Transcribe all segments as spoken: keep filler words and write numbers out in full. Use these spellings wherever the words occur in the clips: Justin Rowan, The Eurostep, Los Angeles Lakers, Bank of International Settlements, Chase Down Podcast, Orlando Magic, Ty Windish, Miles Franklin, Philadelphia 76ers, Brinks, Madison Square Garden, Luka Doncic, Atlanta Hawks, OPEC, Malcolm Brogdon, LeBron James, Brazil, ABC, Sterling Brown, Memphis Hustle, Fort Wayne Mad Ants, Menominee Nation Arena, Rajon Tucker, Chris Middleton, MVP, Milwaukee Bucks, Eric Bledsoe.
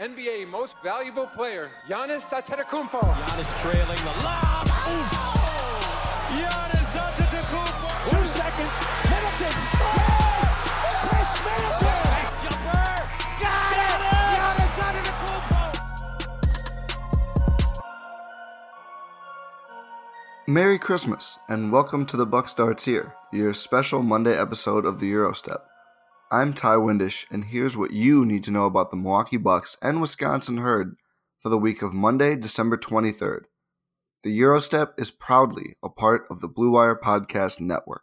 N B A Most Valuable Player, Giannis Antetokounmpo. Giannis trailing the lob. Oh. Giannis Antetokounmpo. Two second. Middleton. Yes! Chris Middleton. Nice jumper. Got it. Giannis Antetokounmpo. Merry Christmas, and welcome to The Buck Starts Here, your special Monday episode of The Eurostep. I'm Ty Windish, and here's what you need to know about the Milwaukee Bucks and Wisconsin Herd for the week of Monday, December twenty-third. The Eurostep is proudly a part of the Blue Wire Podcast Network.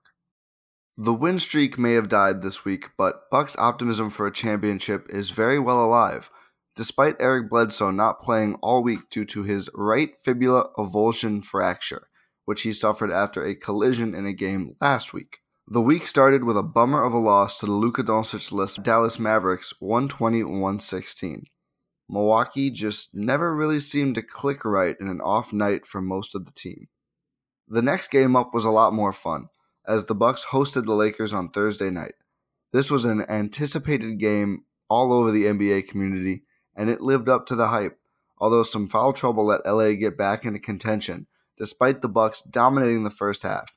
The win streak may have died this week, but Bucks' optimism for a championship is very well alive, despite Eric Bledsoe not playing all week due to his right fibula avulsion fracture, which he suffered after a collision in a game last week. The week started with a bummer of a loss to the Luka Doncic-less Dallas Mavericks, one twenty to one sixteen. Milwaukee just never really seemed to click right in an off night for most of the team. The next game up was a lot more fun, as the Bucks hosted the Lakers on Thursday night. This was an anticipated game all over the N B A community, and it lived up to the hype, although some foul trouble let L A get back into contention, despite the Bucks dominating the first half.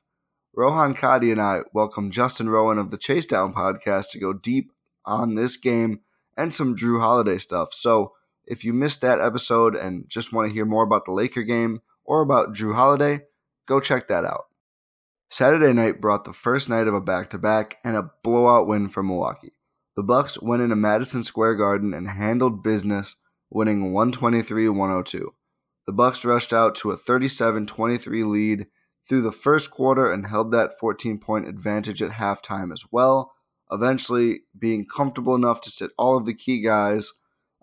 Rohan Kadi and I welcome Justin Rowan of the Chase Down Podcast to go deep on this game and some Drew Holiday stuff. So if you missed that episode and just want to hear more about the Laker game or about Drew Holiday, go check that out. Saturday night brought the first night of a back-to-back and a blowout win for Milwaukee. The Bucks went into Madison Square Garden and handled business, winning one twenty-three to one oh two. The Bucks rushed out to a thirty-seven twenty-three lead through the first quarter and held that fourteen-point advantage at halftime as well, eventually being comfortable enough to sit all of the key guys.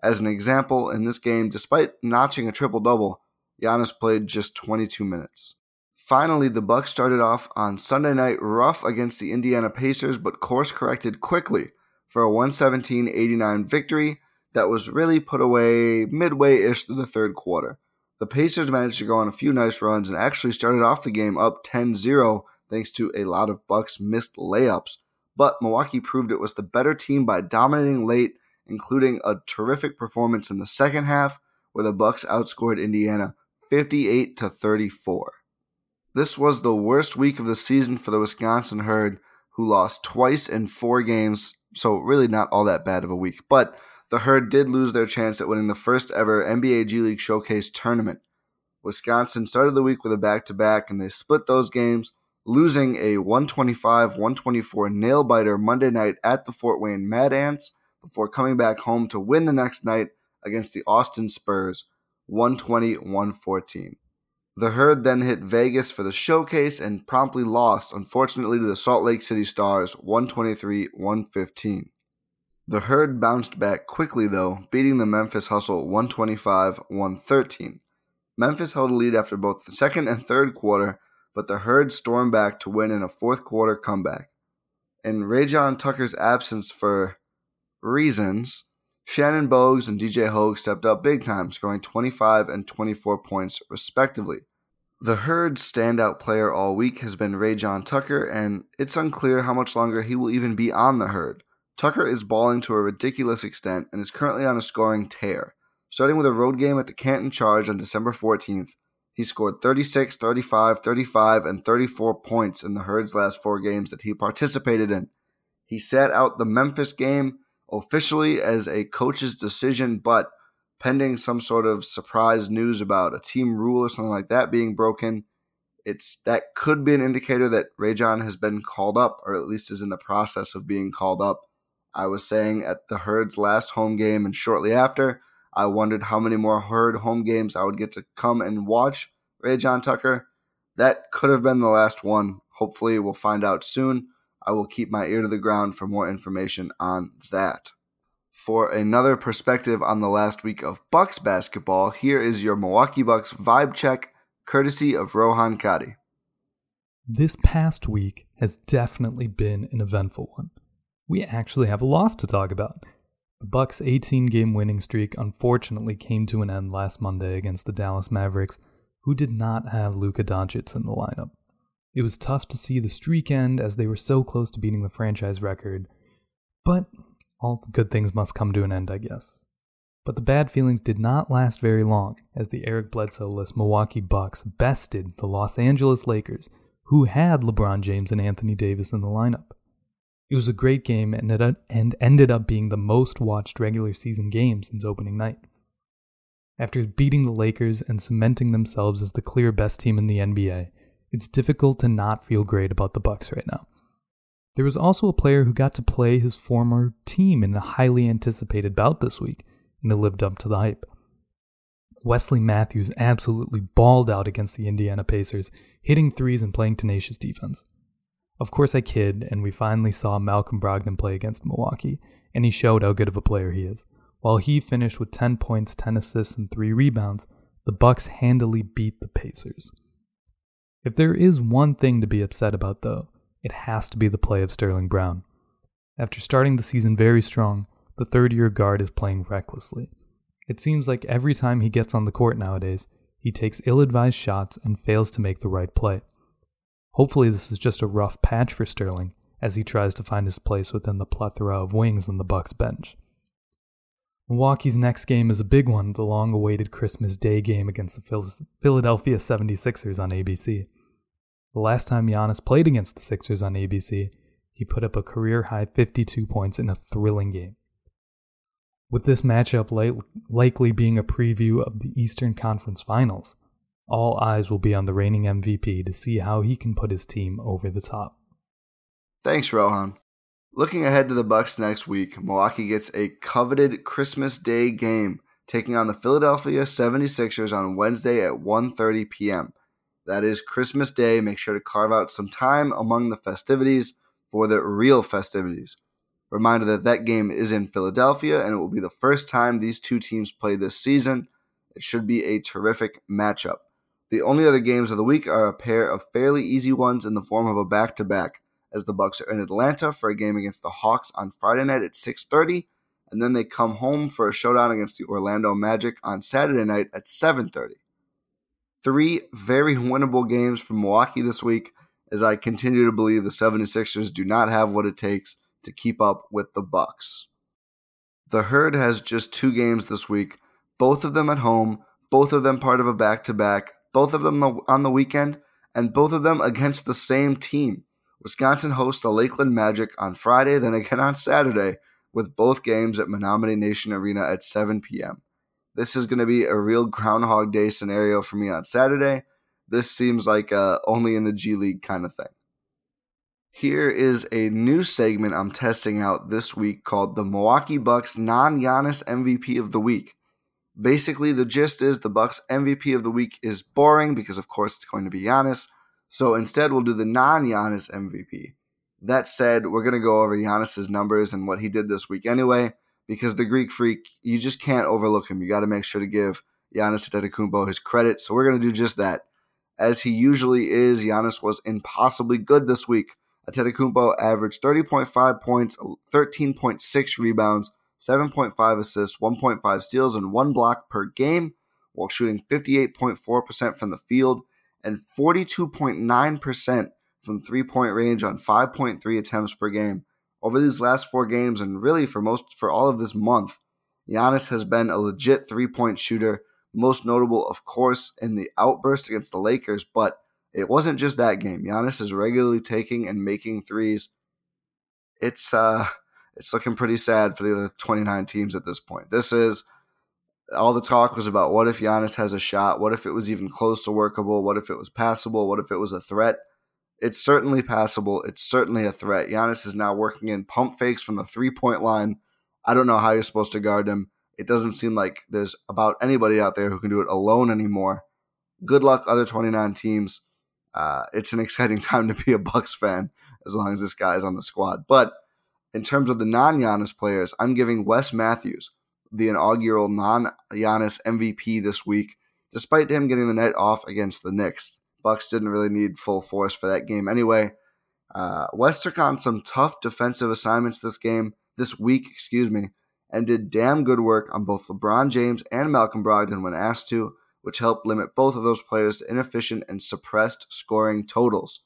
As an example, in this game, despite notching a triple-double, Giannis played just twenty-two minutes. Finally, the Bucks started off on Sunday night rough against the Indiana Pacers, but course-corrected quickly for a one seventeen to eighty-nine victory that was really put away midway-ish through the third quarter. The Pacers managed to go on a few nice runs and actually started off the game up ten to nothing thanks to a lot of Bucks missed layups. But Milwaukee proved it was the better team by dominating late, including a terrific performance in the second half where the Bucks outscored Indiana fifty-eight to thirty-four. This was the worst week of the season for the Wisconsin Herd, who lost twice in four games, so really not all that bad of a week. But the Herd did lose their chance at winning the first ever N B A G League Showcase tournament. Wisconsin started the week with a back-to-back, and they split those games, losing a one twenty-five to one twenty-four nail-biter Monday night at the Fort Wayne Mad Ants before coming back home to win the next night against the Austin Spurs, one twenty to one fourteen. The Herd then hit Vegas for the Showcase and promptly lost, unfortunately, to the Salt Lake City Stars, one twenty-three to one fifteen. The Herd bounced back quickly, though, beating the Memphis Hustle one twenty-five to one thirteen. Memphis held a lead after both the second and third quarter, but the Herd stormed back to win in a fourth-quarter comeback. In Rajon Tucker's absence for reasons, Shannon Bogues and D J Hogue stepped up big time, scoring twenty-five and twenty-four points, respectively. The Herd's standout player all week has been Rajon Tucker, and it's unclear how much longer he will even be on the Herd. Tucker is balling to a ridiculous extent and is currently on a scoring tear. Starting with a road game at the Canton Charge on December fourteenth, he scored thirty-six, thirty-five, thirty-five, and thirty-four points in the Herd's last four games that he participated in. He sat out the Memphis game officially as a coach's decision, but pending some sort of surprise news about a team rule or something like that being broken, it's that could be an indicator that Rajon has been called up, or at least is in the process of being called up. I was saying at the Herd's last home game and shortly after, I wondered how many more Herd home games I would get to come and watch Rajon Tucker. That could have been the last one. Hopefully we'll find out soon. I will keep my ear to the ground for more information on that. For another perspective on the last week of Bucks basketball, here is your Milwaukee Bucks vibe check, courtesy of Rohan Kadi. This past week has definitely been an eventful one. We actually have a loss to talk about. The Bucks' eighteen-game winning streak unfortunately came to an end last Monday against the Dallas Mavericks, who did not have Luka Doncic in the lineup. It was tough to see the streak end as they were so close to beating the franchise record, but all the good things must come to an end, I guess. But the bad feelings did not last very long, as the Eric Bledsoe-less Milwaukee Bucks bested the Los Angeles Lakers, who had LeBron James and Anthony Davis in the lineup. It was a great game and, it, and ended up being the most watched regular season game since opening night. After beating the Lakers and cementing themselves as the clear best team in the N B A, it's difficult to not feel great about the Bucks right now. There was also a player who got to play his former team in a highly anticipated bout this week, and it lived up to the hype. Wesley Matthews absolutely balled out against the Indiana Pacers, hitting threes and playing tenacious defense. Of course I kid, and we finally saw Malcolm Brogdon play against Milwaukee, and he showed how good of a player he is. While he finished with ten points, ten assists, and three rebounds, the Bucks handily beat the Pacers. If there is one thing to be upset about, though, it has to be the play of Sterling Brown. After starting the season very strong, the third-year guard is playing recklessly. It seems like every time he gets on the court nowadays, he takes ill-advised shots and fails to make the right play. Hopefully this is just a rough patch for Sterling as he tries to find his place within the plethora of wings on the Bucks bench. Milwaukee's next game is a big one, the long-awaited Christmas Day game against the Philadelphia seventy-sixers on A B C. The last time Giannis played against the Sixers on A B C, he put up a career-high fifty-two points in a thrilling game. With this matchup li- likely being a preview of the Eastern Conference Finals, all eyes will be on the reigning M V P to see how he can put his team over the top. Thanks, Rohan. Looking ahead to the Bucks next week, Milwaukee gets a coveted Christmas Day game, taking on the Philadelphia seventy-sixers on Wednesday at one thirty p.m. That is Christmas Day. Make sure to carve out some time among the festivities for the real festivities. Reminder that that game is in Philadelphia, and it will be the first time these two teams play this season. It should be a terrific matchup. The only other games of the week are a pair of fairly easy ones in the form of a back-to-back, as the Bucks are in Atlanta for a game against the Hawks on Friday night at six thirty, and then they come home for a showdown against the Orlando Magic on Saturday night at seven thirty. Three very winnable games from Milwaukee this week, as I continue to believe the seventy-sixers do not have what it takes to keep up with the Bucks. The Herd has just two games this week, both of them at home, both of them part of a back-to-back, both of them on the weekend, and both of them against the same team. Wisconsin hosts the Lakeland Magic on Friday, then again on Saturday, with both games at Menominee Nation Arena at seven p.m. This is going to be a real Groundhog Day scenario for me on Saturday. This seems like a only in the G League kind of thing. Here is a new segment I'm testing out this week called the Milwaukee Bucks Non-Giannis M V P of the Week. Basically, the gist is the Bucks M V P of the week is boring because, of course, it's going to be Giannis. So instead, we'll do the non-Giannis M V P. That said, we're going to go over Giannis's numbers and what he did this week anyway, because the Greek freak, you just can't overlook him. You got to make sure to give Giannis Antetokounmpo his credit. So we're going to do just that. As he usually is, Giannis was impossibly good this week. Antetokounmpo averaged thirty point five points, thirteen point six rebounds, seven point five assists, one point five steals, and one block per game, while shooting fifty-eight point four percent from the field and forty-two point nine percent from three-point range on five point three attempts per game. Over these last four games, and really for most for all of this month, Giannis has been a legit three-point shooter, most notable, of course, in the outburst against the Lakers, but it wasn't just that game. Giannis is regularly taking and making threes. It's uh, it's looking pretty sad for the other twenty-nine teams at this point. This is, all the talk was about what if Giannis has a shot? What if it was even close to workable? What if it was passable? What if it was a threat? It's certainly passable. It's certainly a threat. Giannis is now working in pump fakes from the three-point line. I don't know how you're supposed to guard him. It doesn't seem like there's about anybody out there who can do it alone anymore. Good luck, other twenty-nine teams. Uh, it's an exciting time to be a Bucks fan as long as this guy is on the squad. But in terms of the non-Giannis players, I'm giving Wes Matthews the inaugural non-Giannis M V P this week, despite him getting the night off against the Knicks. Bucks didn't really need full force for that game anyway. Uh, Wes took on some tough defensive assignments this game, this week, excuse me, and did damn good work on both LeBron James and Malcolm Brogdon when asked to, which helped limit both of those players to inefficient and suppressed scoring totals.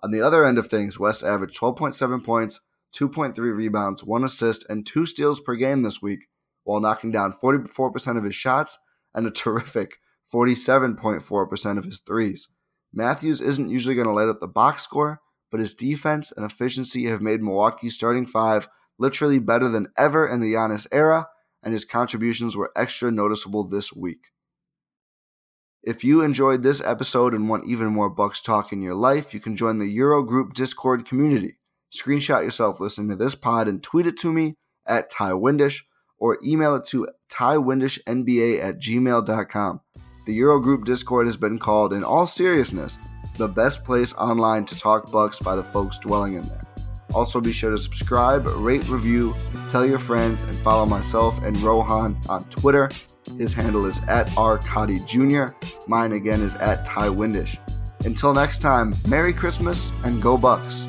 On the other end of things, Wes averaged twelve point seven points, two point three rebounds, one assist, and two steals per game this week, while knocking down forty-four percent of his shots and a terrific forty-seven point four percent of his threes. Matthews isn't usually going to light up the box score, but his defense and efficiency have made Milwaukee's starting five literally better than ever in the Giannis era, and his contributions were extra noticeable this week. If you enjoyed this episode and want even more Bucks talk in your life, you can join the Eurogroup Discord community. Screenshot yourself listening to this pod and tweet it to me at Ty Windish, or email it to tywindishnba at gmail dot com. The Eurogroup Discord has been called, in all seriousness, the best place online to talk Bucks by the folks dwelling in there. Also, be sure to subscribe, rate, review, tell your friends, and follow myself and Rohan on Twitter. His handle is at rkadi junior Mine, again, is at Ty Windish. Until next time, Merry Christmas and go Bucks.